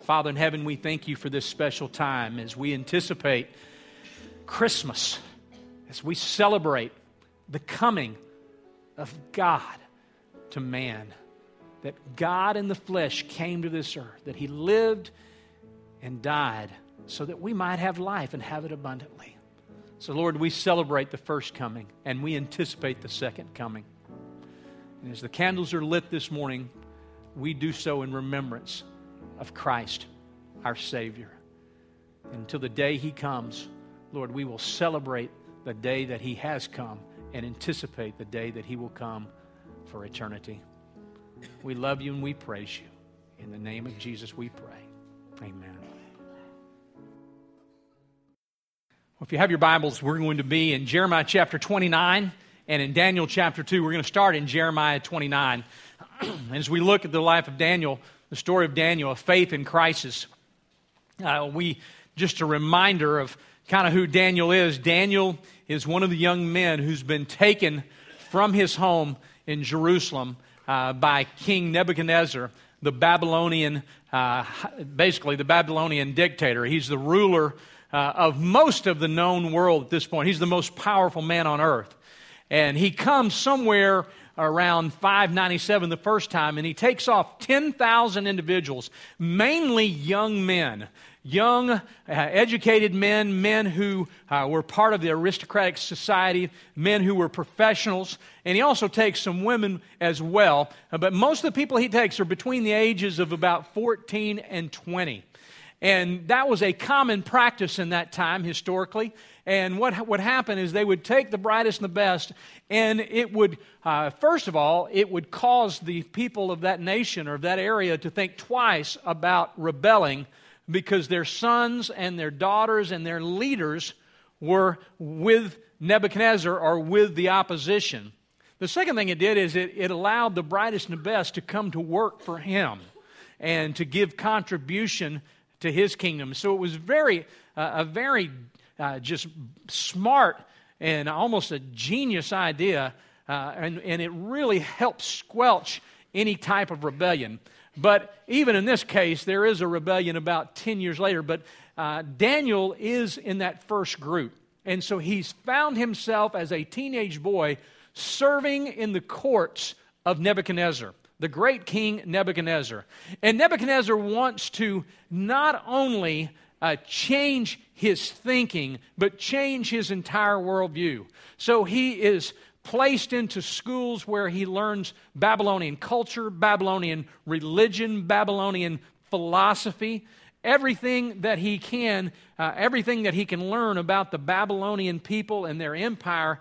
Father in heaven, we thank you for this special time as we anticipate Christmas, as we celebrate the coming of God to man, that God in the flesh came to this earth, that he lived and died so that we might have life and have it abundantly. So Lord, we celebrate the first coming and we anticipate the second coming. And as the candles are lit this morning, we do so in remembrance of Christ, our Savior. Until the day he comes, Lord, we will celebrate the day that he has come and anticipate the day that he will come for eternity. We love you and we praise you. In the name of Jesus we pray. Amen. Well, if you have your Bibles, we're going to be in Jeremiah chapter 29 and in Daniel chapter 2. We're going to start in Jeremiah 29. As we look at the life of Daniel, the story of Daniel, a faith in crisis, just a reminder of kind of who Daniel is. Daniel is one of the young men who's been taken from his home in Jerusalem by King Nebuchadnezzar, the Babylonian, basically the Babylonian dictator. He's the ruler of most of the known world at this point. He's the most powerful man on earth. And he comes somewhere around 597 the first time, and he takes off 10,000 individuals, mainly young men, educated men, men who were part of the aristocratic society, men who were professionals, and he also takes some women as well. But most of the people he takes are between the ages of about 14 and 20. And that was a common practice in that time historically. And what would happen is they would take the brightest and the best, and it would, first of all, it would cause the people of that nation or of that area to think twice about rebelling because their sons and their daughters and their leaders were with Nebuchadnezzar or with the opposition. The second thing it did is it allowed the brightest and the best to come to work for him and to give contribution to his kingdom. So it was just smart and almost a genius idea, and it really helped squelch any type of rebellion. But even in this case, there is a rebellion about 10 years later, but Daniel is in that first group. And so he's found himself as a teenage boy serving in the courts of Nebuchadnezzar, the great king Nebuchadnezzar. And Nebuchadnezzar wants to not only change his thinking, but change his entire worldview. So he is placed into schools where he learns Babylonian culture, Babylonian religion, Babylonian philosophy, everything that he can, learn about the Babylonian people and their empire,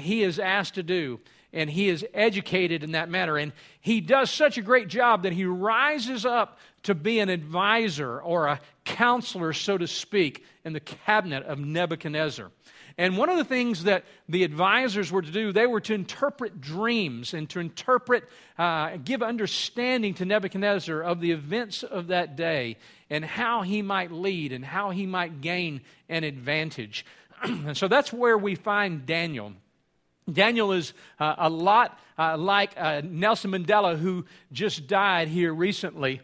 he is asked to do. And he is educated in that manner. And he does such a great job that he rises up to be an advisor or a counselor, so to speak, in the cabinet of Nebuchadnezzar. And one of the things that the advisors were to do, they were to interpret dreams and to interpret, give understanding to Nebuchadnezzar of the events of that day and how he might lead and how he might gain an advantage. And so that's where we find Daniel. Daniel is a lot like Nelson Mandela, who just died here recently.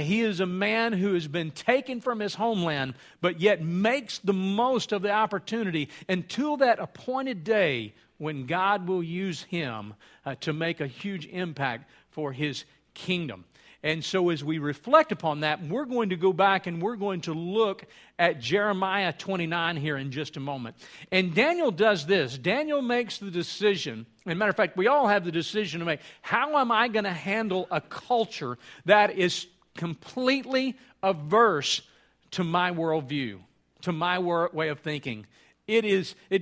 He is a man who has been taken from his homeland, but yet makes the most of the opportunity until that appointed day when God will use him to make a huge impact for his kingdom. And so as we reflect upon that, we're going to go back and we're going to look at Jeremiah 29 here in just a moment. And Daniel does this. Daniel makes the decision. As a matter of fact, we all have the decision to make. How am I going to handle a culture that is completely averse to my worldview, to my way of thinking? It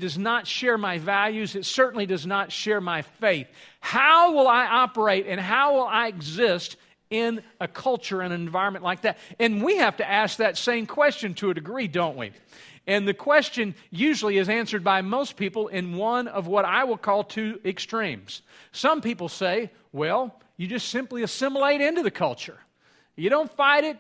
does not share my values. It certainly does not share my faith. How will I operate and how will I exist in a culture and an environment like that? And we have to ask that same question to a degree, don't we? And the question usually is answered by most people in one of what I will call two extremes. Some people say, well, you just simply assimilate into the culture. You don't fight it.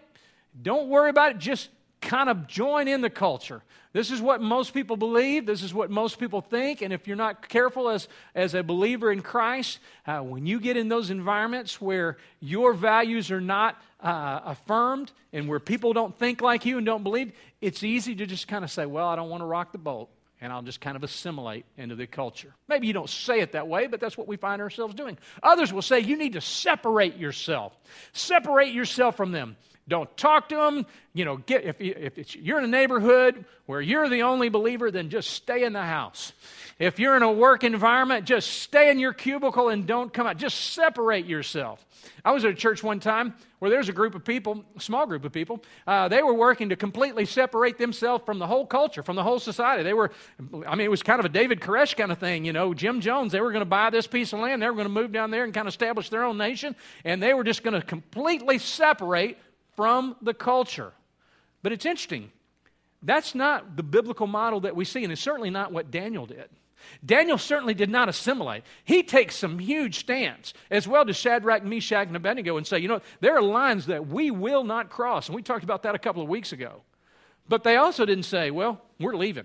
Don't worry about it. Just kind of join in the culture. This is what most people believe. This is what most people think. And if you're not careful as a believer in Christ, when you get in those environments where your values are not affirmed and where people don't think like you and don't believe, it's easy to just kind of say, well, I don't want to rock the boat, and I'll just kind of assimilate into the culture. Maybe you don't say it that way, but that's what we find ourselves doing. Others will say you need to separate yourself. Separate yourself from them. Don't talk to them. You know, if you're in a neighborhood where you're the only believer, then just stay in the house. If you're in a work environment, just stay in your cubicle and don't come out. Just separate yourself. I was at a church one time where there was a group of people, a small group of people. They were working to completely separate themselves from the whole culture, from the whole society. They were, I mean, it was kind of a David Koresh kind of thing, you know, Jim Jones. They were going to buy this piece of land. They were going to move down there and kind of establish their own nation. And they were just going to completely separate from the culture. But it's interesting. That's not the biblical model that we see, and it's certainly not what Daniel did. Daniel certainly did not assimilate. He takes some huge stance, as well to Shadrach, Meshach, and Abednego, and say, you know, there are lines that we will not cross. And we talked about that a couple of weeks ago. But they also didn't say, well, we're leaving.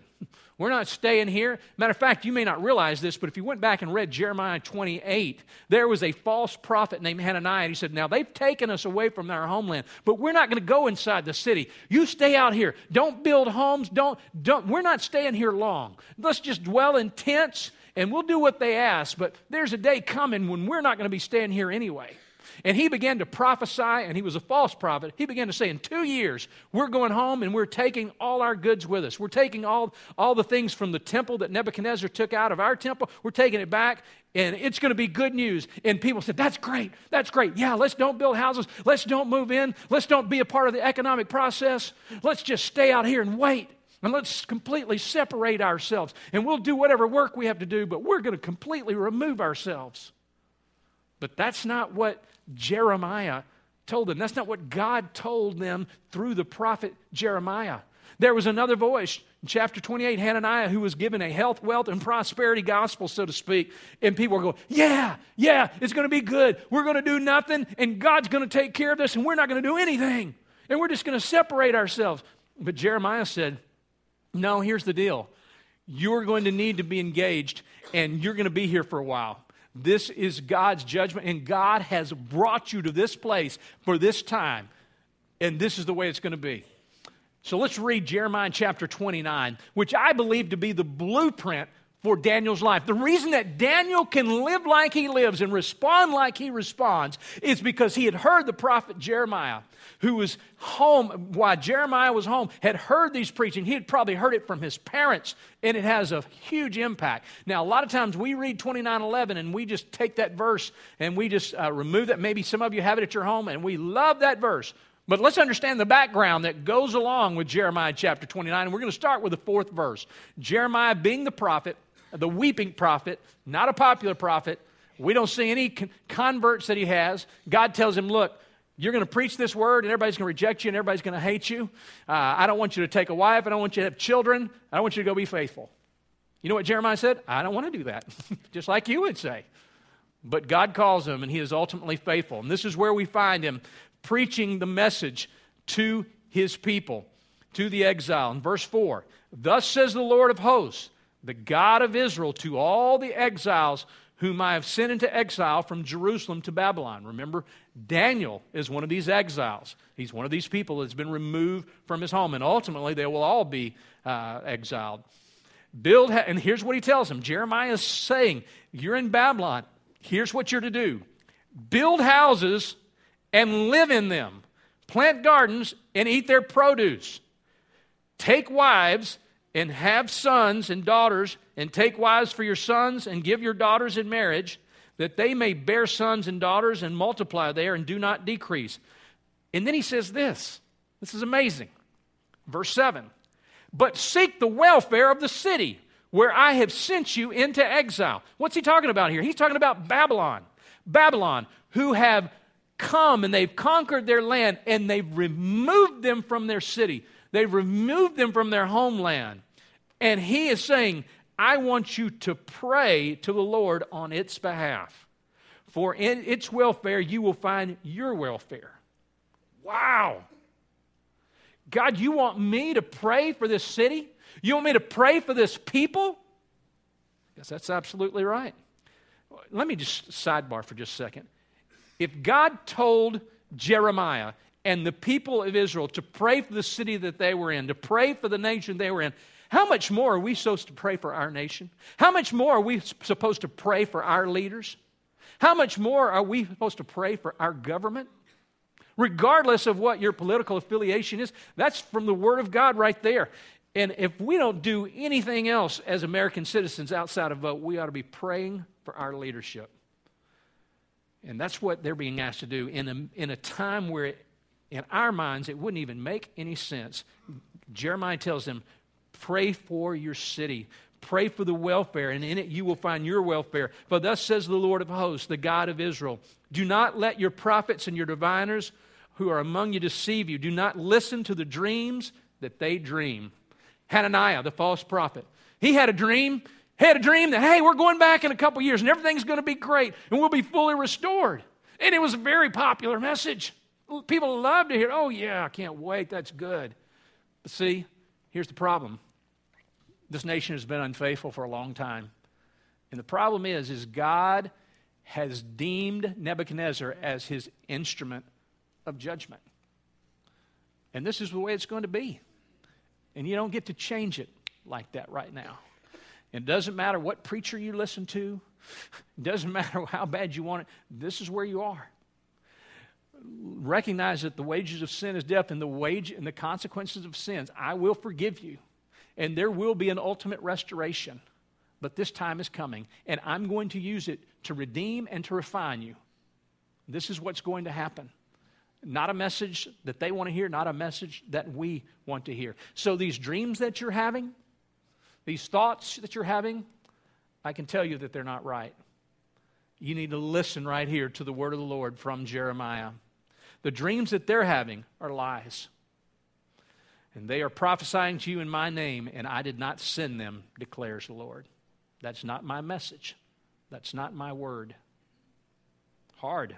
We're not staying here. Matter of fact, you may not realize this, but if you went back and read Jeremiah 28, there was a false prophet named Hananiah. And he said, now they've taken us away from our homeland, but we're not going to go inside the city. You stay out here. Don't build homes. Don't. We're not staying here long. Let's just dwell in tents, and we'll do what they ask. But there's a day coming when we're not going to be staying here anyway. And he began to prophesy, and he was a false prophet. He began to say, in 2 years, we're going home, and we're taking all our goods with us. We're taking all the things from the temple that Nebuchadnezzar took out of our temple. We're taking it back, and it's going to be good news. And people said, that's great. That's great. Yeah, let's don't build houses. Let's don't move in. Let's don't be a part of the economic process. Let's just stay out here and wait. And let's completely separate ourselves. And we'll do whatever work we have to do, but we're going to completely remove ourselves. But that's not what Jeremiah told them. That's not what God told them through the prophet Jeremiah. There was another voice in chapter 28, Hananiah, who was given a health, wealth, and prosperity gospel, so to speak. And people were going, yeah, it's going to be good. We're going to do nothing, and God's going to take care of this, and we're not going to do anything. And we're just going to separate ourselves. But Jeremiah said, no, here's the deal. You're going to need to be engaged, and you're going to be here for a while. This is God's judgment, and God has brought you to this place for this time, and this is the way it's going to be. So let's read Jeremiah chapter 29, which I believe to be the blueprint for Daniel's life. The reason that Daniel can live like he lives and respond like he responds is because he had heard the prophet Jeremiah, who was home, while Jeremiah was home, had heard these preaching. He had probably heard it from his parents, and it has a huge impact. Now, a lot of times we read 29:11, and we just take that verse, and we just remove that. Maybe some of you have it at your home, and we love that verse. But let's understand the background that goes along with Jeremiah chapter 29, and we're going to start with the 4th verse. Jeremiah being the prophet, the weeping prophet, not a popular prophet. We don't see any converts that he has. God tells him, look, you're going to preach this word, and everybody's going to reject you, and everybody's going to hate you. I don't want you to take a wife. I don't want you to have children. I don't want you to go be faithful. You know what Jeremiah said? I don't want to do that, just like you would say. But God calls him, and he is ultimately faithful. And this is where we find him preaching the message to his people, to the exile. In verse 4, thus says the Lord of hosts, the God of Israel, to all the exiles whom I have sent into exile from Jerusalem to Babylon. Remember, Daniel is one of these exiles. He's one of these people that's been removed from his home, and ultimately they will all be exiled. And here's what he tells them. Jeremiah is saying, you're in Babylon. Here's what you're to do. Build houses and live in them. Plant gardens and eat their produce. Take wives and have sons and daughters, and take wives for your sons, and give your daughters in marriage, that they may bear sons and daughters, and multiply there, and do not decrease. And then he says this. This is amazing. Verse 7. But seek the welfare of the city where I have sent you into exile. What's he talking about here? He's talking about Babylon. Babylon, who have come, and they've conquered their land, and they've removed them from their city. They've removed them from their homeland. And he is saying, I want you to pray to the Lord on its behalf. For in its welfare, you will find your welfare. Wow. God, you want me to pray for this city? You want me to pray for this people? Yes, that's absolutely right. Let me just sidebar for just a second. If God told Jeremiah and the people of Israel to pray for the city that they were in, to pray for the nation they were in, how much more are we supposed to pray for our nation? How much more are we supposed to pray for our leaders? How much more are we supposed to pray for our government? Regardless of what your political affiliation is, that's from the Word of God right there. And if we don't do anything else as American citizens outside of vote, we ought to be praying for our leadership. And that's what they're being asked to do in a time where, in our minds, it wouldn't even make any sense. Jeremiah tells them, pray for your city. Pray for the welfare, and in it you will find your welfare. For thus says the Lord of hosts, the God of Israel, do not let your prophets and your diviners who are among you deceive you. Do not listen to the dreams that they dream. Hananiah, the false prophet, he had a dream. He had a dream that, hey, we're going back in a couple years, and everything's going to be great, and we'll be fully restored. And it was a very popular message. People loved to hear, oh, yeah, I can't wait, that's good. But see, here's the problem. This nation has been unfaithful for a long time. And the problem is God has deemed Nebuchadnezzar as his instrument of judgment. And this is the way it's going to be. And you don't get to change it like that right now. It doesn't matter what preacher you listen to. It doesn't matter how bad you want it. This is where you are. Recognize that the wages of sin is death, and the consequences of sins, I will forgive you. And there will be an ultimate restoration. But this time is coming. And I'm going to use it to redeem and to refine you. This is what's going to happen. Not a message that they want to hear. Not a message that we want to hear. So these dreams that you're having, these thoughts that you're having, I can tell you that they're not right. You need to listen right here to the word of the Lord from Jeremiah. The dreams that they're having are lies. And they are prophesying to you in my name, and I did not send them, declares the Lord. That's not my message. That's not my word. Hard.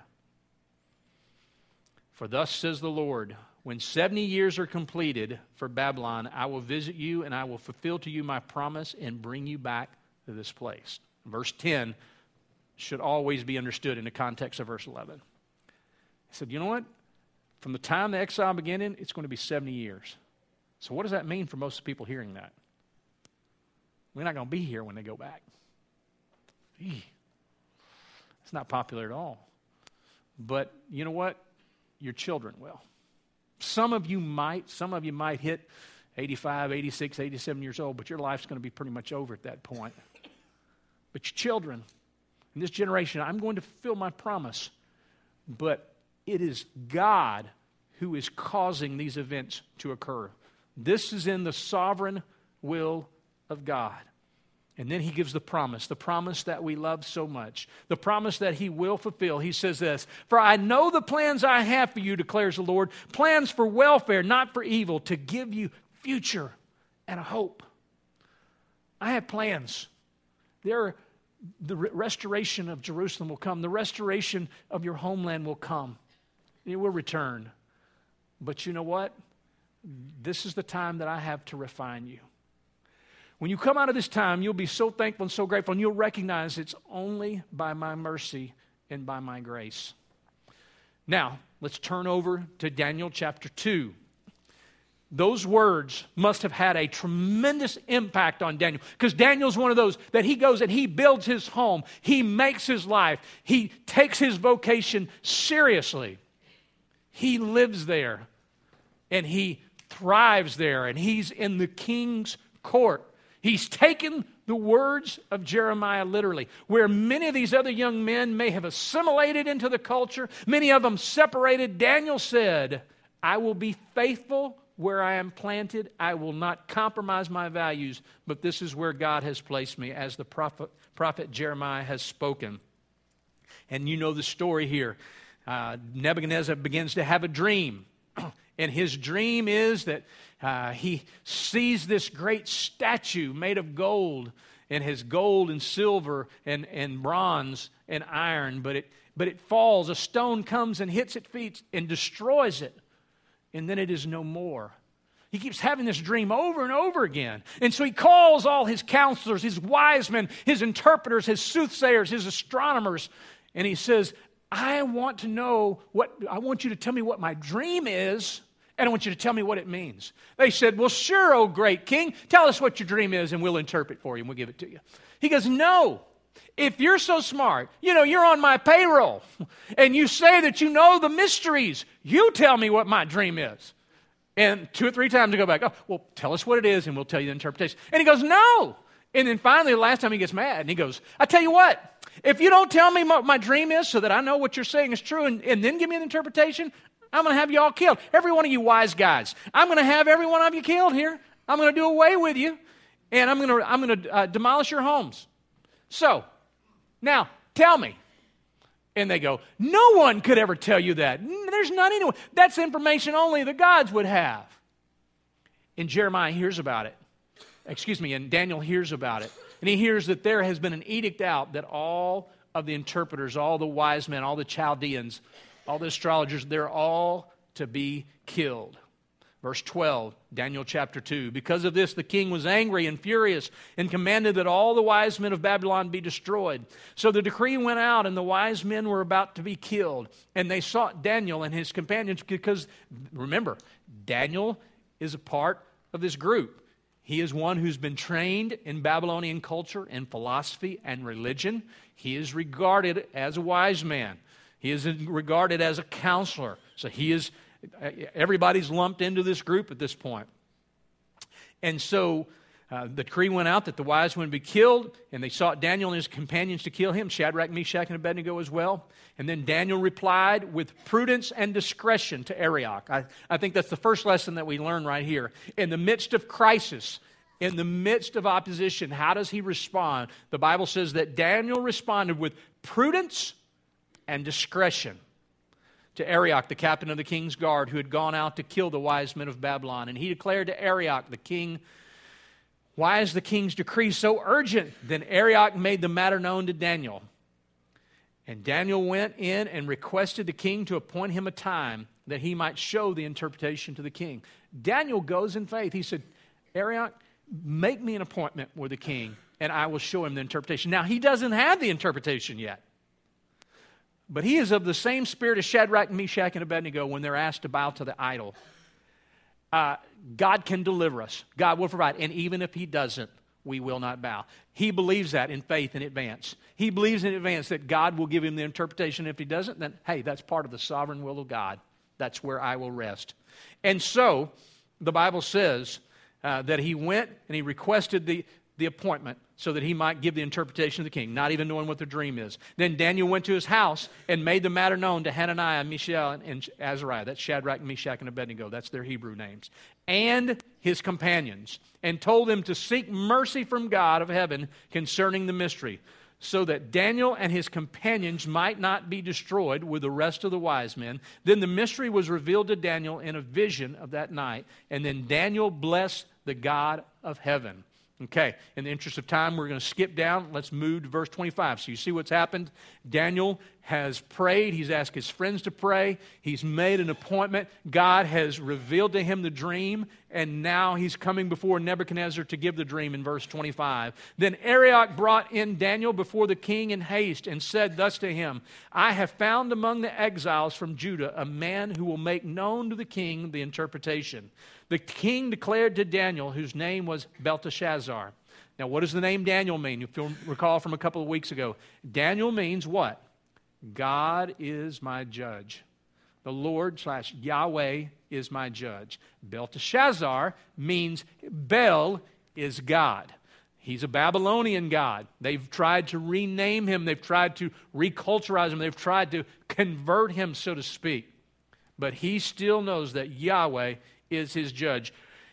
For thus says the Lord, when 70 years are completed for Babylon, I will visit you, and I will fulfill to you my promise and bring you back to this place. Verse 10 should always be understood in the context of verse 11. He said, you know what? From the time the exile began, it's going to be 70 years. So what does that mean for most of the people hearing that? We're not going to be here when they go back. It's not popular at all. But you know what? Your children will. Some of you might hit 85, 86, 87 years old, but your life's going to be pretty much over at that point. But your children, in this generation, I'm going to fulfill my promise. But it is God who is causing these events to occur. This is in the sovereign will of God. And then he gives the promise that we love so much, the promise that he will fulfill. He says this, for I know the plans I have for you, declares the Lord, plans for welfare, not for evil, to give you future and a hope. I have plans. The restoration of Jerusalem will come. The restoration of your homeland will come. It will return. But you know what? This is the time that I have to refine you. When you come out of this time, you'll be so thankful and so grateful, and you'll recognize it's only by my mercy and by my grace. Now, let's turn over to Daniel chapter 2. Those words must have had a tremendous impact on Daniel, because Daniel's one of those that he goes and he builds his home, he makes his life, he takes his vocation seriously. He lives there, and he thrives there, and he's in the king's court. He's taken the words of Jeremiah literally. Where many of these other young men may have assimilated into the culture, many of them separated, Daniel said, I will be faithful where I am planted. I will not compromise my values, but this is where God has placed me, as the prophet Jeremiah has spoken. And you know the story here. Nebuchadnezzar begins to have a dream. And his dream is that he sees this great statue made of gold, and his gold and silver and bronze and iron, but it falls. A stone comes and hits its feet and destroys it, and then it is no more. He keeps having this dream over and over again. And so he calls all his counselors, his wise men, his interpreters, his soothsayers, his astronomers, and he says, I want you to tell me what my dream is, and I want you to tell me what it means. They said, well, sure, O great king, tell us what your dream is, and we'll interpret for you, and we'll give it to you. He goes, no. If you're so smart, you're on my payroll, and you say that you know the mysteries, you tell me what my dream is. And two or three times I go back, oh, well, tell us what it is, and we'll tell you the interpretation. And he goes, no. And then finally, the last time he gets mad, and he goes, I tell you what, if you don't tell me what my dream is so that I know what you're saying is true and then give me an interpretation, I'm going to have you all killed. Every one of you wise guys, I'm going to have every one of you killed here. I'm going to do away with you, and I'm going to demolish your homes. So, now, tell me. And they go, no one could ever tell you that. There's not anyone. That's information only the gods would have. And Jeremiah hears about it. And Daniel hears about it. And he hears that there has been an edict out that all of the interpreters, all the wise men, all the Chaldeans, all the astrologers, they're all to be killed. Verse 12, Daniel chapter 2. Because of this, the king was angry and furious and commanded that all the wise men of Babylon be destroyed. So the decree went out, and the wise men were about to be killed. And they sought Daniel and his companions because, remember, Daniel is a part of this group. He is one who's been trained in Babylonian culture and philosophy and religion. He is regarded as a wise man. He is regarded as a counselor. So he is... everybody's lumped into this group at this point. And so the decree went out that the wise men be killed, and they sought Daniel and his companions to kill him, Shadrach, Meshach, and Abednego as well. And then Daniel replied with prudence and discretion to Arioch. I think that's the first lesson that we learn right here. In the midst of crisis, in the midst of opposition, how does he respond? The Bible says that Daniel responded with prudence and discretion to Arioch, the captain of the king's guard, who had gone out to kill the wise men of Babylon. And he declared to Arioch, the king, why is the king's decree so urgent? Then Arioch made the matter known to Daniel. And Daniel went in and requested the king to appoint him a time that he might show the interpretation to the king. Daniel goes in faith. He said, Arioch, make me an appointment with the king, and I will show him the interpretation. Now, he doesn't have the interpretation yet. But he is of the same spirit as Shadrach, Meshach, and Abednego when they're asked to bow to the idol. God can deliver us. God will provide. And even if he doesn't, we will not bow. He believes that in faith in advance. He believes in advance that God will give him the interpretation. If he doesn't, then, hey, that's part of the sovereign will of God. That's where I will rest. And so the Bible says that he went and he requested the appointment so that he might give the interpretation to the king, not even knowing what the dream is. Then Daniel went to his house and made the matter known to Hananiah, Mishael, and Azariah. That's Shadrach, Meshach, and Abednego. That's their Hebrew names. And his companions, and told them to seek mercy from God of heaven concerning the mystery, so that Daniel and his companions might not be destroyed with the rest of the wise men. Then the mystery was revealed to Daniel in a vision of that night. And then Daniel blessed the God of heaven. Okay, in the interest of time, we're going to skip down. Let's move to verse 25. So you see what's happened. Daniel has prayed. He's asked his friends to pray. He's made an appointment. God has revealed to him the dream, and now he's coming before Nebuchadnezzar to give the dream in verse 25. Then Arioch brought in Daniel before the king in haste and said thus to him, I have found among the exiles from Judah a man who will make known to the king the interpretation. The king declared to Daniel, whose name was Belteshazzar. Now, what does the name Daniel mean? If you'll recall from a couple of weeks ago, Daniel means what? God is my judge. The Lord / Yahweh is my judge. Belteshazzar means Bel is God. He's a Babylonian god. They've tried to rename him. They've tried to reculturize him. They've tried to convert him, so to speak. But he still knows that Yahweh is his judge.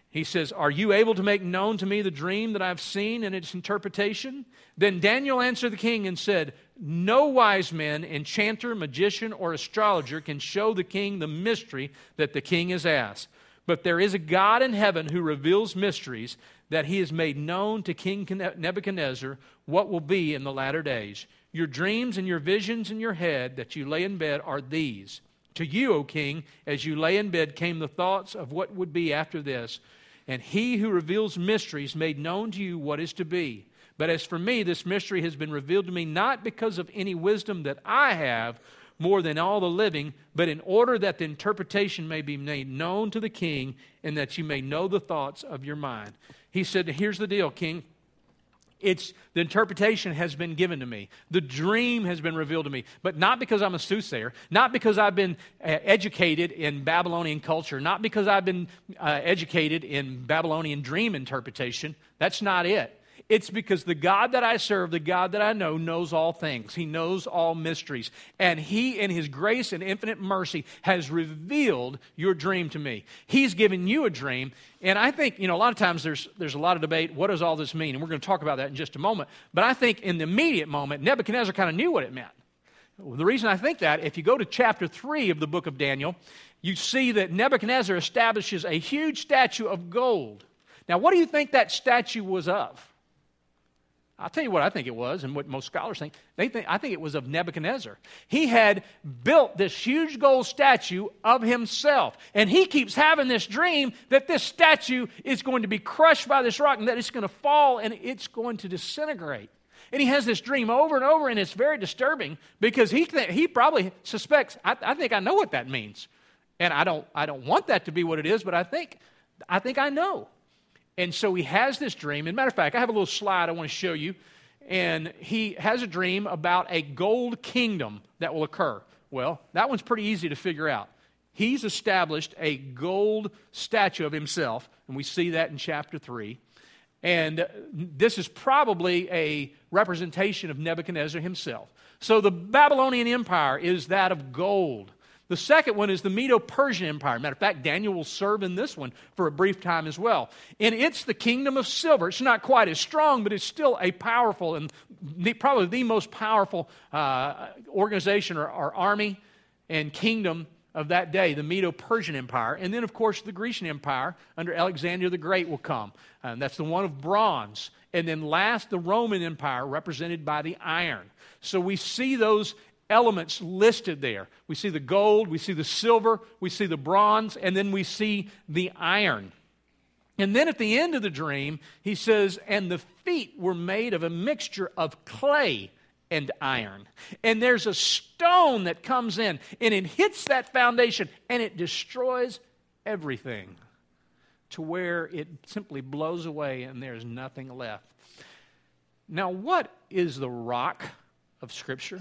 He says, are you able to make known to me the dream that I've seen and its interpretation? Then Daniel answered the king and said, no wise man, enchanter, magician, or astrologer can show the king the mystery that the king has asked. But there is a God in heaven who reveals mysteries that he has made known to King Nebuchadnezzar what will be in the latter days. Your dreams and your visions in your head that you lay in bed are these. To you, O king, as you lay in bed, came the thoughts of what would be after this. And he who reveals mysteries made known to you what is to be. But as for me, this mystery has been revealed to me not because of any wisdom that I have more than all the living, but in order that the interpretation may be made known to the king and that you may know the thoughts of your mind. He said, here's the deal, king. It's the interpretation has been given to me. The dream has been revealed to me, but not because I'm a soothsayer, not because I've been educated in Babylonian culture, not because I've been educated in Babylonian dream interpretation. That's not it. It's because the God that I serve, the God that I know, knows all things. He knows all mysteries. And He, in His grace and infinite mercy, has revealed your dream to me. He's given you a dream. And I think, a lot of times there's a lot of debate. What does all this mean? And we're going to talk about that in just a moment. But I think in the immediate moment, Nebuchadnezzar kind of knew what it meant. The reason I think that, if you go to chapter 3 of the book of Daniel, you see that Nebuchadnezzar establishes a huge statue of gold. Now, what do you think that statue was of? I'll tell you what I think it was, and what most scholars think. I think it was of Nebuchadnezzar. He had built this huge gold statue of himself, and he keeps having this dream that this statue is going to be crushed by this rock, and that it's going to fall, and it's going to disintegrate. And he has this dream over and over, and it's very disturbing because he probably suspects. I think I know what that means, and I don't want that to be what it is, but I think I know. And so he has this dream. As a matter of fact, I have a little slide I want to show you. And he has a dream about a gold kingdom that will occur. Well, that one's pretty easy to figure out. He's established a gold statue of himself, and we see that in chapter 3. And this is probably a representation of Nebuchadnezzar himself. So the Babylonian Empire is that of gold. The second one is the Medo-Persian Empire. Matter of fact, Daniel will serve in this one for a brief time as well. And it's the kingdom of silver. It's not quite as strong, but it's still a powerful and probably the most powerful organization or army and kingdom of that day, the Medo-Persian Empire. And then, of course, the Grecian Empire under Alexander the Great will come. And that's the one of bronze. And then last, the Roman Empire represented by the iron. So we see those elements listed there. We see the gold, we see the silver, we see the bronze, and then we see the iron. And then at the end of the dream, he says, and the feet were made of a mixture of clay and iron. And there's a stone that comes in, and it hits that foundation, and it destroys everything to where it simply blows away, and there's nothing left. Now, what is the rock of Scripture?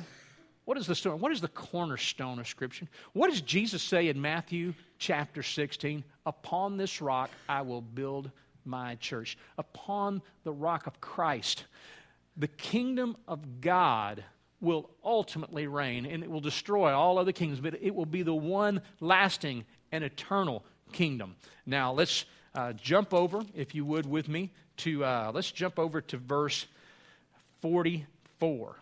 What is the stone? What is the cornerstone of Scripture? What does Jesus say in Matthew chapter 16? Upon this rock I will build my church. Upon the rock of Christ, the kingdom of God will ultimately reign, and it will destroy all other kingdoms, but it will be the one lasting and eternal kingdom. Now let's jump over, if you would, with me to let's jump over to verse 44.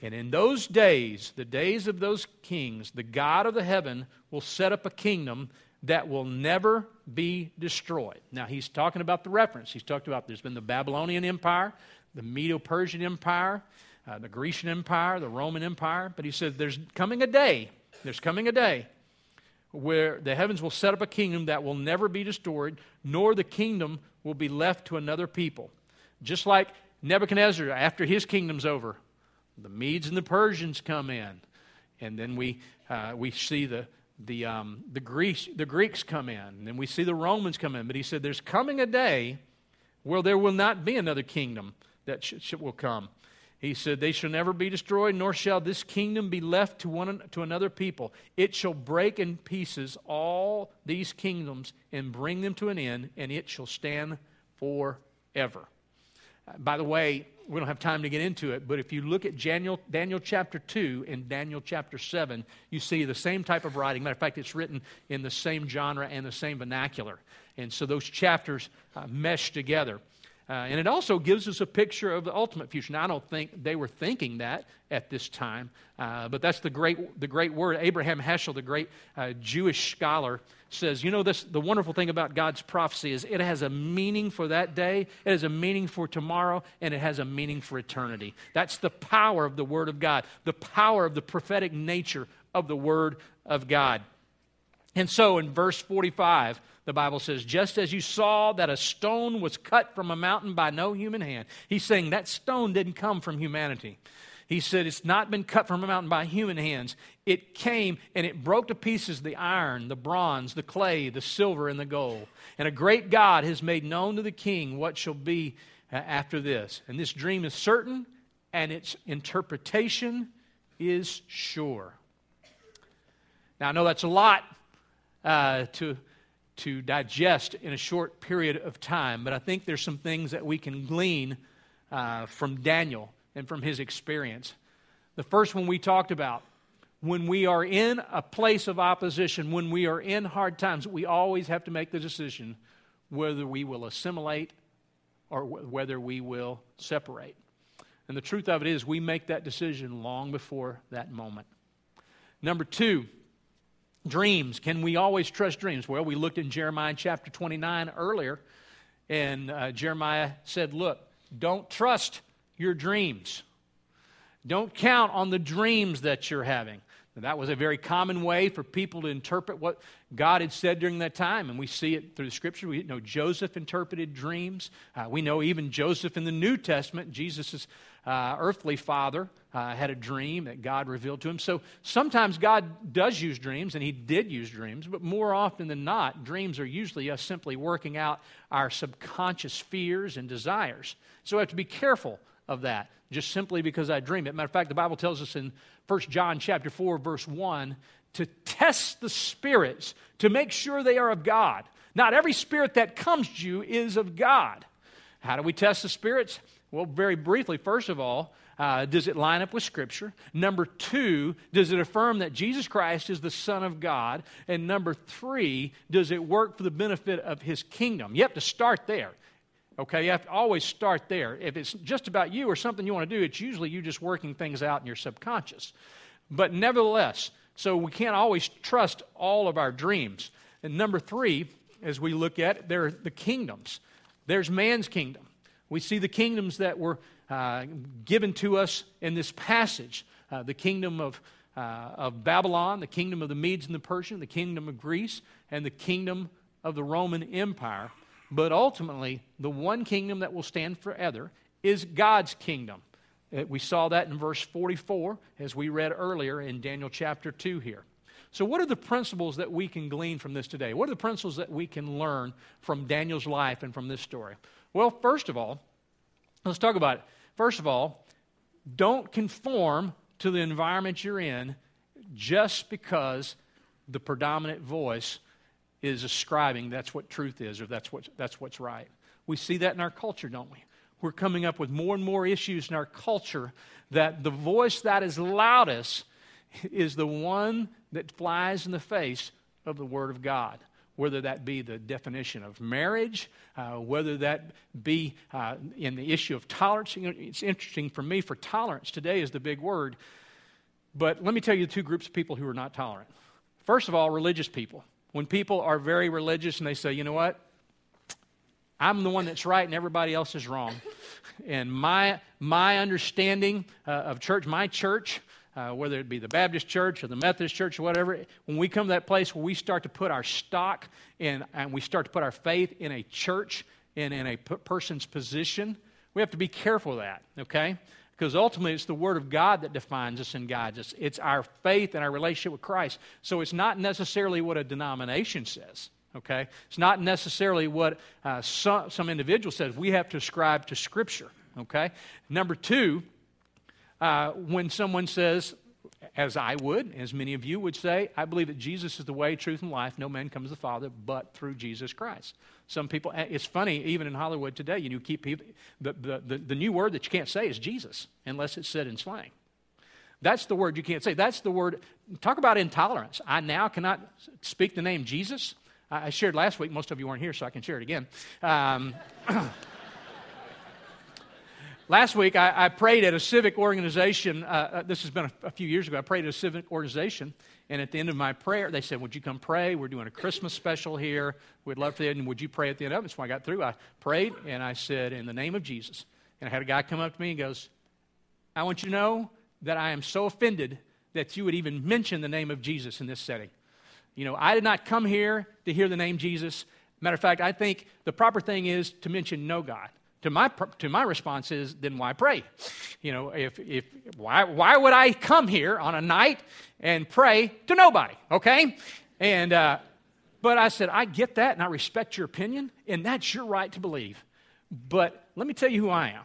And in those days, the days of those kings, the God of the heaven will set up a kingdom that will never be destroyed. Now, he's talking about the reference. He's talked about there's been the Babylonian Empire, the Medo-Persian Empire, the Grecian Empire, the Roman Empire. But he says there's coming a day where the heavens will set up a kingdom that will never be destroyed, nor the kingdom will be left to another people. Just like Nebuchadnezzar, after his kingdom's over, the Medes and the Persians come in, and then we see the Greeks come in, and then we see the Romans come in. But he said, "There's coming a day where there will not be another kingdom that will come." He said, "They shall never be destroyed, nor shall this kingdom be left to another people. It shall break in pieces all these kingdoms and bring them to an end, and it shall stand forever." By the way, we don't have time to get into it, but if you look at Daniel chapter 2 and Daniel chapter 7, you see the same type of writing. Matter of fact, it's written in the same genre and the same vernacular. And so those chapters mesh together. And it also gives us a picture of the ultimate future. Now, I don't think they were thinking that at this time, but that's the great word. Abraham Heschel, the great Jewish scholar, says, the wonderful thing about God's prophecy is it has a meaning for that day, it has a meaning for tomorrow, and it has a meaning for eternity. That's the power of the Word of God, the power of the prophetic nature of the Word of God. And so in verse 45, the Bible says, just as you saw that a stone was cut from a mountain by no human hand. He's saying that stone didn't come from humanity. He said it's not been cut from a mountain by human hands. It came and it broke to pieces the iron, the bronze, the clay, the silver, and the gold. And a great God has made known to the king what shall be after this. And this dream is certain and its interpretation is sure. Now I know that's a lot to digest in a short period of time, but I think there's some things that we can glean from Daniel and from his experience. The first one we talked about, when we are in a place of opposition, when we are in hard times, we always have to make the decision whether we will assimilate or whether we will separate. And the truth of it is we make that decision long before that moment. Number two, dreams. Can we always trust dreams? Well, we looked in Jeremiah chapter 29 earlier, and Jeremiah said, look, don't trust your dreams. Don't count on the dreams that you're having. Now, that was a very common way for people to interpret what God had said during that time, and we see it through the Scripture. We know Joseph interpreted dreams. We know even Joseph in the New Testament, Jesus' earthly father, had a dream that God revealed to him. So sometimes God does use dreams, and he did use dreams, but more often than not, dreams are usually us simply working out our subconscious fears and desires. So we have to be careful of that, just simply because I dream it. Matter of fact, the Bible tells us in 1 John chapter 4, verse 1, to test the spirits to make sure they are of God. Not every spirit that comes to you is of God. How do we test the spirits? Well, very briefly, first of all, does it line up with Scripture? Number two, does it affirm that Jesus Christ is the Son of God? And number three, does it work for the benefit of His kingdom? You have to start there. Okay, you have to always start there. If it's just about you or something you want to do, it's usually you just working things out in your subconscious. But nevertheless, so we can't always trust all of our dreams. And number three, as we look at it, there are the kingdoms. There's man's kingdom. We see the kingdoms that were given to us in this passage. The kingdom of Babylon, the kingdom of the Medes and the Persians, the kingdom of Greece, and the kingdom of the Roman Empire. But ultimately, the one kingdom that will stand forever is God's kingdom. We saw that in verse 44, as we read earlier in Daniel chapter 2 here. So what are the principles that we can glean from this today? What are the principles that we can learn from Daniel's life and from this story? Well, first of all, let's talk about it. First of all, don't conform to the environment you're in just because the predominant voice is ascribing that's what truth is or that's what's right. We see that in our culture, don't we? We're coming up with more and more issues in our culture that the voice that is loudest is the one that flies in the face of the Word of God, whether that be the definition of marriage, whether that be in the issue of tolerance. You know, it's interesting for me, for tolerance today is the big word. But let me tell you the two groups of people who are not tolerant. First of all, religious people. When people are very religious and they say, you know what, I'm the one that's right and everybody else is wrong. And my understanding of church, my church, whether it be the Baptist church or the Methodist church or whatever, when we come to that place where we start to put our stock in, and we start to put our faith in a church and in a person's position, we have to be careful of that, okay? Because ultimately, it's the Word of God that defines us and guides us. It's our faith and our relationship with Christ. So it's not necessarily what a denomination says, okay? It's not necessarily what some individual says. We have to ascribe to Scripture, okay? Number two, when someone says, as I would, as many of you would say, I believe that Jesus is the way, truth, and life. No man comes to the Father but through Jesus Christ. Some people, it's funny, even in Hollywood today, you keep people, the new word that you can't say is Jesus, unless it's said in slang. That's the word you can't say. That's the word, talk about intolerance. I now cannot speak the name Jesus. I shared last week, most of you weren't here, so I can share it again. Last week, I prayed at a civic organization. This has been a few years ago. I prayed at a civic organization, and at the end of my prayer, they said, would you come pray? We're doing a Christmas special here. We'd love for you, and would you pray at the end of it? So when I got through, I prayed, and I said, in the name of Jesus. And I had a guy come up to me and goes, I want you to know that I am so offended that you would even mention the name of Jesus in this setting. You know, I did not come here to hear the name Jesus. Matter of fact, I think the proper thing is to mention no God. To my response is, then why pray? You know, why would I come here on a night and pray to nobody? Okay, and but I said, I get that, and I respect your opinion, and that's your right to believe. But let me tell you who I am.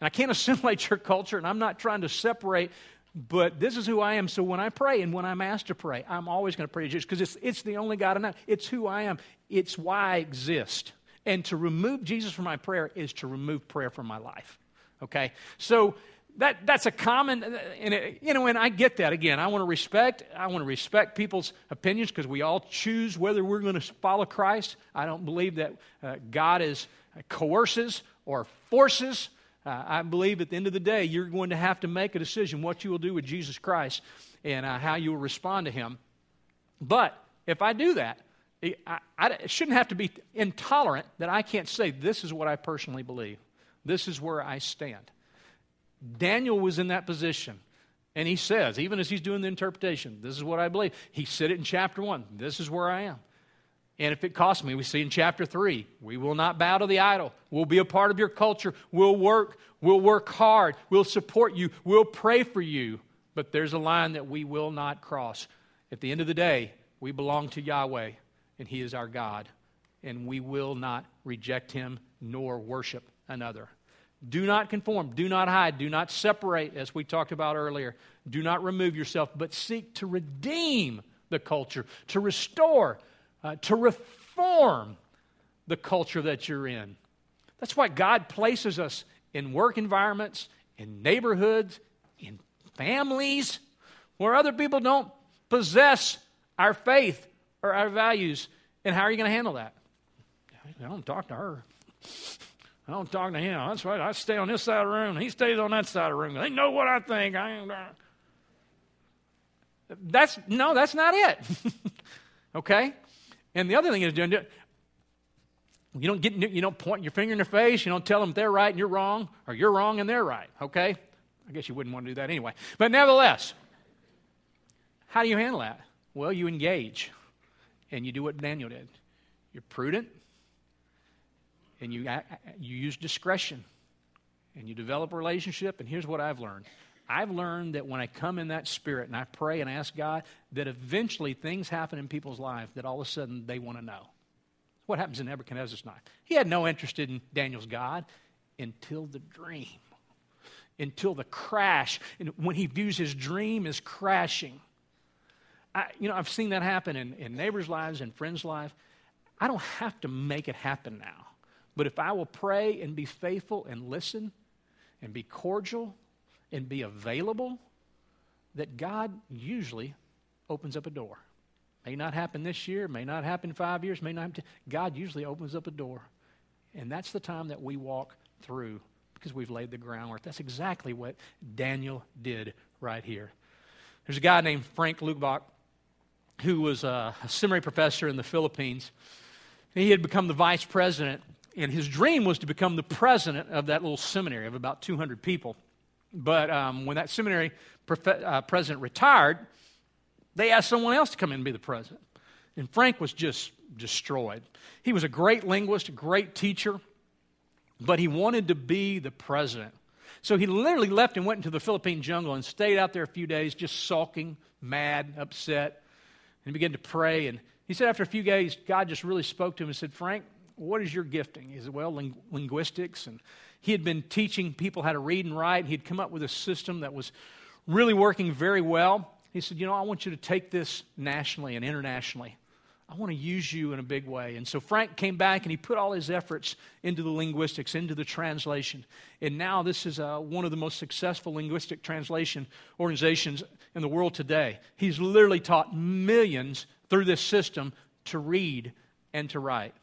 And I can't assimilate your culture, and I'm not trying to separate. But this is who I am, so when I pray and when I'm asked to pray, I'm always going to pray to Jesus because it's the only God I know. It's who I am. It's why I exist. And to remove Jesus from my prayer is to remove prayer from my life, okay? So that's a common, and it, you know, and I get that. Again, I want to respect people's opinions because we all choose whether we're going to follow Christ. I don't believe that God is coerces or forces. I believe at the end of the day, you're going to have to make a decision what you will do with Jesus Christ and how you will respond to him. But if I do that, it shouldn't have to be intolerant that I can't say, this is what I personally believe. This is where I stand. Daniel was in that position. And he says, even as he's doing the interpretation, this is what I believe. He said it in chapter 1. This is where I am. And if it costs me, we see in chapter 3, we will not bow to the idol. We'll be a part of your culture. We'll work hard. We'll support you. We'll pray for you. But there's a line that we will not cross. At the end of the day, we belong to Yahweh, and he is our God. And we will not reject him nor worship another. Do not conform. Do not hide. Do not separate, as we talked about earlier. Do not remove yourself, but seek to redeem the culture, to restore, to reform the culture that you're in. That's why God places us in work environments, in neighborhoods, in families where other people don't possess our faith or our values. And how are you going to handle that? I don't talk to her. I don't talk to him. That's right. I stay on this side of the room. He stays on that side of the room. They know what I think. That's not it. Okay? And the other thing is, you don't point your finger in their face. You don't tell them they're right and you're wrong, or you're wrong and they're right, okay? I guess you wouldn't want to do that anyway. But nevertheless, how do you handle that? Well, you engage, and you do what Daniel did. You're prudent, and you use discretion, and you develop a relationship, and here's what I've learned. I've learned that when I come in that spirit and I pray and ask God, that eventually things happen in people's lives that all of a sudden they want to know. What happens in Nebuchadnezzar's life? He had no interest in Daniel's God until the dream, until the crash, and when he views his dream as crashing. I've seen that happen in neighbors' lives and friends' lives. I don't have to make it happen now. But if I will pray and be faithful and listen and be cordial and be available, that God usually opens up a door. May not happen this year, may not happen 5 years, may not happen. God usually opens up a door. And that's the time that we walk through because we've laid the groundwork. That's exactly what Daniel did right here. There's a guy named Frank Lugbach who was a seminary professor in the Philippines. He had become the vice president, and his dream was to become the president of that little seminary of about 200 people. But when that seminary president retired, they asked someone else to come in and be the president. And Frank was just destroyed. He was a great linguist, a great teacher, but he wanted to be the president. So he literally left and went into the Philippine jungle and stayed out there a few days just sulking, mad, upset, and he began to pray. And he said after a few days, God just really spoke to him and said, Frank, what is your gifting? He said, well, linguistics. And he had been teaching people how to read and write. He had come up with a system that was really working very well. He said, I want you to take this nationally and internationally. I want to use you in a big way. And so Frank came back and he put all his efforts into the linguistics, into the translation. And now this is one of the most successful linguistic translation organizations in the world today. He's literally taught millions through this system to read and to write.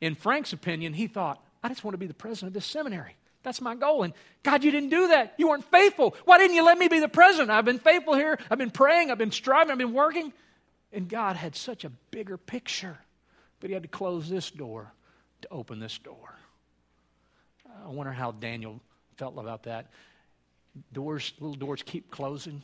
In Frank's opinion, he thought, I just want to be the president of this seminary. That's my goal. And God, you didn't do that. You weren't faithful. Why didn't you let me be the president? I've been faithful here. I've been praying. I've been striving. I've been working. And God had such a bigger picture. But he had to close this door to open this door. I wonder how Daniel felt about that. Doors, little doors keep closing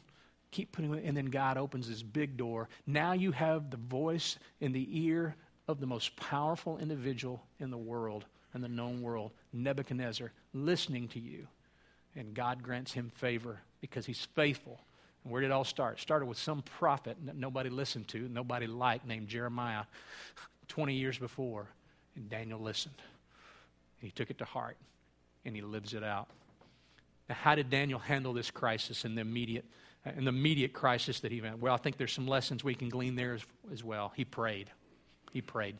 Keep putting it, and then God opens this big door. Now you have the voice in the ear of the most powerful individual in the world, in the known world, Nebuchadnezzar, listening to you. And God grants him favor because he's faithful. And where did it all start? It started with some prophet that nobody listened to, nobody liked, named Jeremiah, 20 years before. And Daniel listened. And he took it to heart, and he lives it out. Now, how did Daniel handle this crisis in the immediate crisis that he had? Well, I think there's some lessons we can glean there as well. He prayed.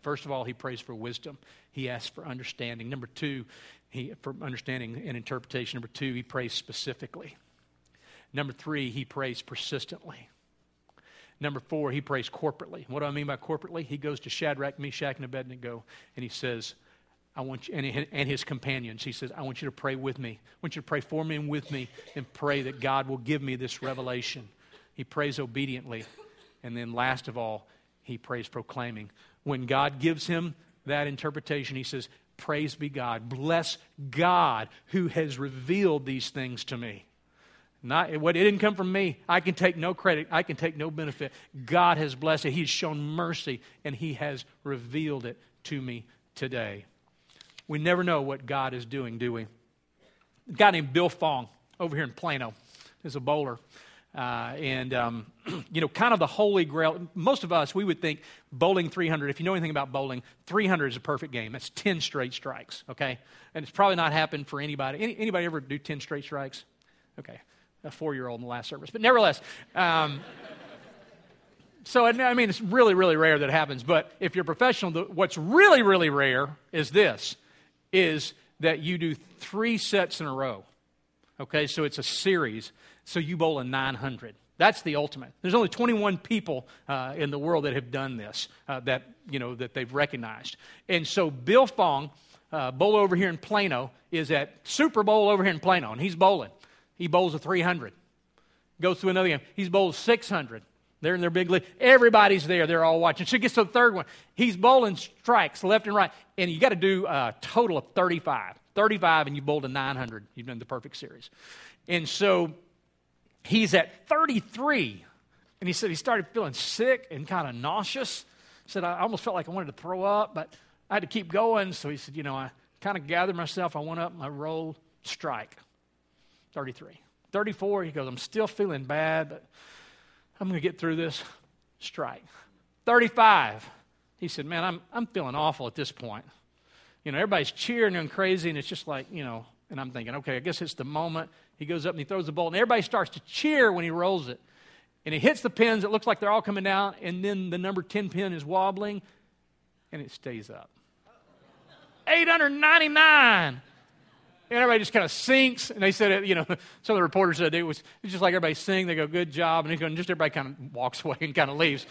First of all, he prays for wisdom. He asks for understanding. For understanding and interpretation. Number two, he prays specifically. Number three, he prays persistently. Number four, he prays corporately. What do I mean by corporately? He goes to Shadrach, Meshach, and Abednego, and he says, I want you, and his companions, he says, I want you to pray with me. I want you to pray for me and with me, and pray that God will give me this revelation. He prays obediently. And then last of all, he prays proclaiming. When God gives him that interpretation, he says, praise be God. Bless God who has revealed these things to me. It didn't come from me. I can take no credit. I can take no benefit. God has blessed it. He's shown mercy, and he has revealed it to me today. We never know what God is doing, do we? A guy named Bill Fong over here in Plano is a bowler. Kind of the holy grail. Most of us, we would think bowling 300. If you know anything about bowling, 300 is a perfect game. That's 10 straight strikes, okay? And it's probably not happened for anybody. Anybody ever do 10 straight strikes? Okay, a 4-year-old in the last service. But nevertheless, it's really, really rare that it happens. But if you're professional, what's really, really rare is that you do 3 sets in a row. Okay, so it's a series. So you bowl a 900. That's the ultimate. There's only 21 people in the world that have done this, that they've recognized. And so Bill Fong, bowler over here in Plano, is at Super Bowl over here in Plano, and he's bowling. He bowls a 300. Goes through another game. He's bowled 600. They're in their big league. Everybody's there. They're all watching. She gets to the third one. He's bowling strikes left and right. And you got to do a total of 35. 35, and you bowled a 900. You've done the perfect series. And so he's at 33. And he said he started feeling sick and kind of nauseous. He said, I almost felt like I wanted to throw up, but I had to keep going. So he said, I kind of gathered myself. I went up and I rolled strike. 33. 34, he goes, I'm still feeling bad, but I'm going to get through this strike. 35, he said, man, I'm feeling awful at this point. Everybody's cheering and crazy, and it's just like, and I'm thinking, okay, I guess it's the moment. He goes up and he throws the ball, and everybody starts to cheer when he rolls it. And he hits the pins. It looks like they're all coming down, and then the number 10 pin is wobbling, and it stays up. 899. And everybody just kind of sinks, and they said, some of the reporters said it was just like everybody sing. They go, good job, and just everybody kind of walks away and kind of leaves,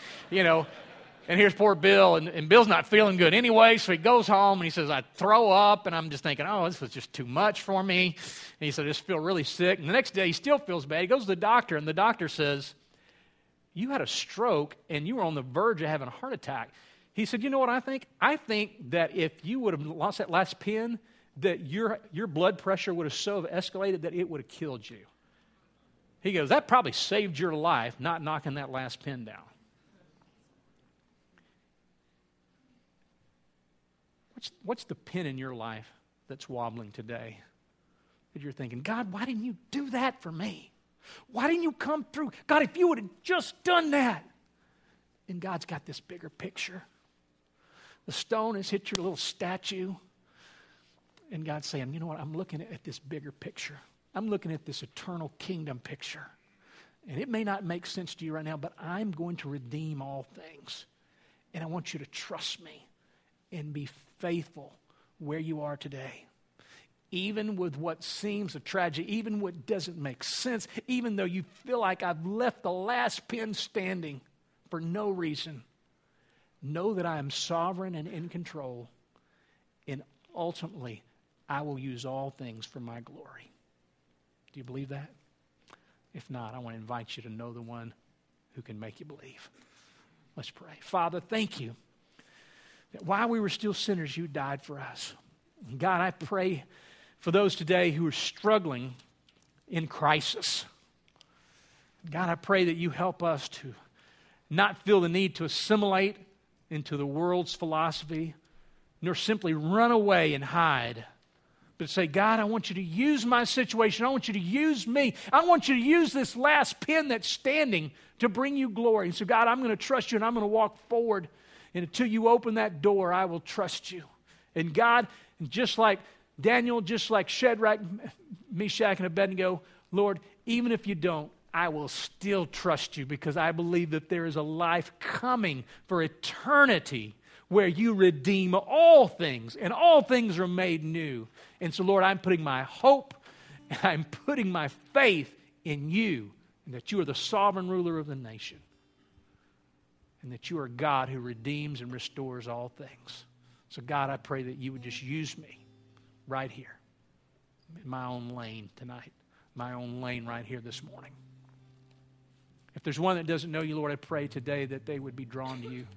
And here's poor Bill, and Bill's not feeling good anyway, so he goes home, and he says, I throw up, and I'm just thinking, oh, this was just too much for me. And he said, I just feel really sick. And the next day, he still feels bad. He goes to the doctor, and the doctor says, you had a stroke, and you were on the verge of having a heart attack. He said, you know what I think? I think that if you would have lost that last pin, that your blood pressure would have so escalated that it would have killed you. He goes, that probably saved your life, not knocking that last pin down. What's the pin in your life that's wobbling today? That you're thinking, God, why didn't you do that for me? Why didn't you come through? God, if you would have just done that. And God's got this bigger picture. The stone has hit your little statue. And God's saying, you know what, I'm looking at this bigger picture. I'm looking at this eternal kingdom picture. And it may not make sense to you right now, but I'm going to redeem all things. And I want you to trust me and be faithful where you are today. Even with what seems a tragedy, even what doesn't make sense, even though you feel like I've left the last pin standing for no reason, know that I am sovereign and in control. And ultimately, I will use all things for my glory. Do you believe that? If not, I want to invite you to know the one who can make you believe. Let's pray. Father, thank you that while we were still sinners, you died for us. And God, I pray for those today who are struggling in crisis. God, I pray that you help us to not feel the need to assimilate into the world's philosophy, nor simply run away and hide, but say, God, I want you to use my situation. I want you to use me. I want you to use this last pin that's standing to bring you glory. And so, God, I'm going to trust you, and I'm going to walk forward. And until you open that door, I will trust you. And God, just like Daniel, just like Shadrach, Meshach, and Abednego, Lord, even if you don't, I will still trust you, because I believe that there is a life coming for eternity where you redeem all things, and all things are made new. And so, Lord, I'm putting my hope, and I'm putting my faith in you, and that you are the sovereign ruler of the nation, and that you are God who redeems and restores all things. So, God, I pray that you would just use me right here in my own lane tonight, my own lane right here this morning. If there's one that doesn't know you, Lord, I pray today that they would be drawn to you,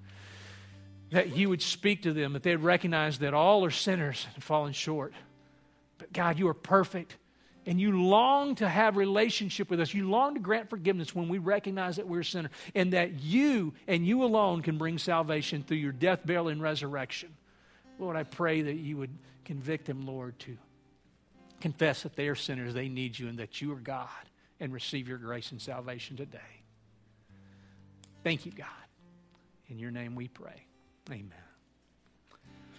that you would speak to them, that they'd recognize that all are sinners and fallen short. But God, you are perfect, and you long to have relationship with us. You long to grant forgiveness when we recognize that we're a sinner, and that you and you alone can bring salvation through your death, burial, and resurrection. Lord, I pray that you would convict them, Lord, to confess that they are sinners, they need you, and that you are God, and receive your grace and salvation today. Thank you, God. In your name we pray. Amen.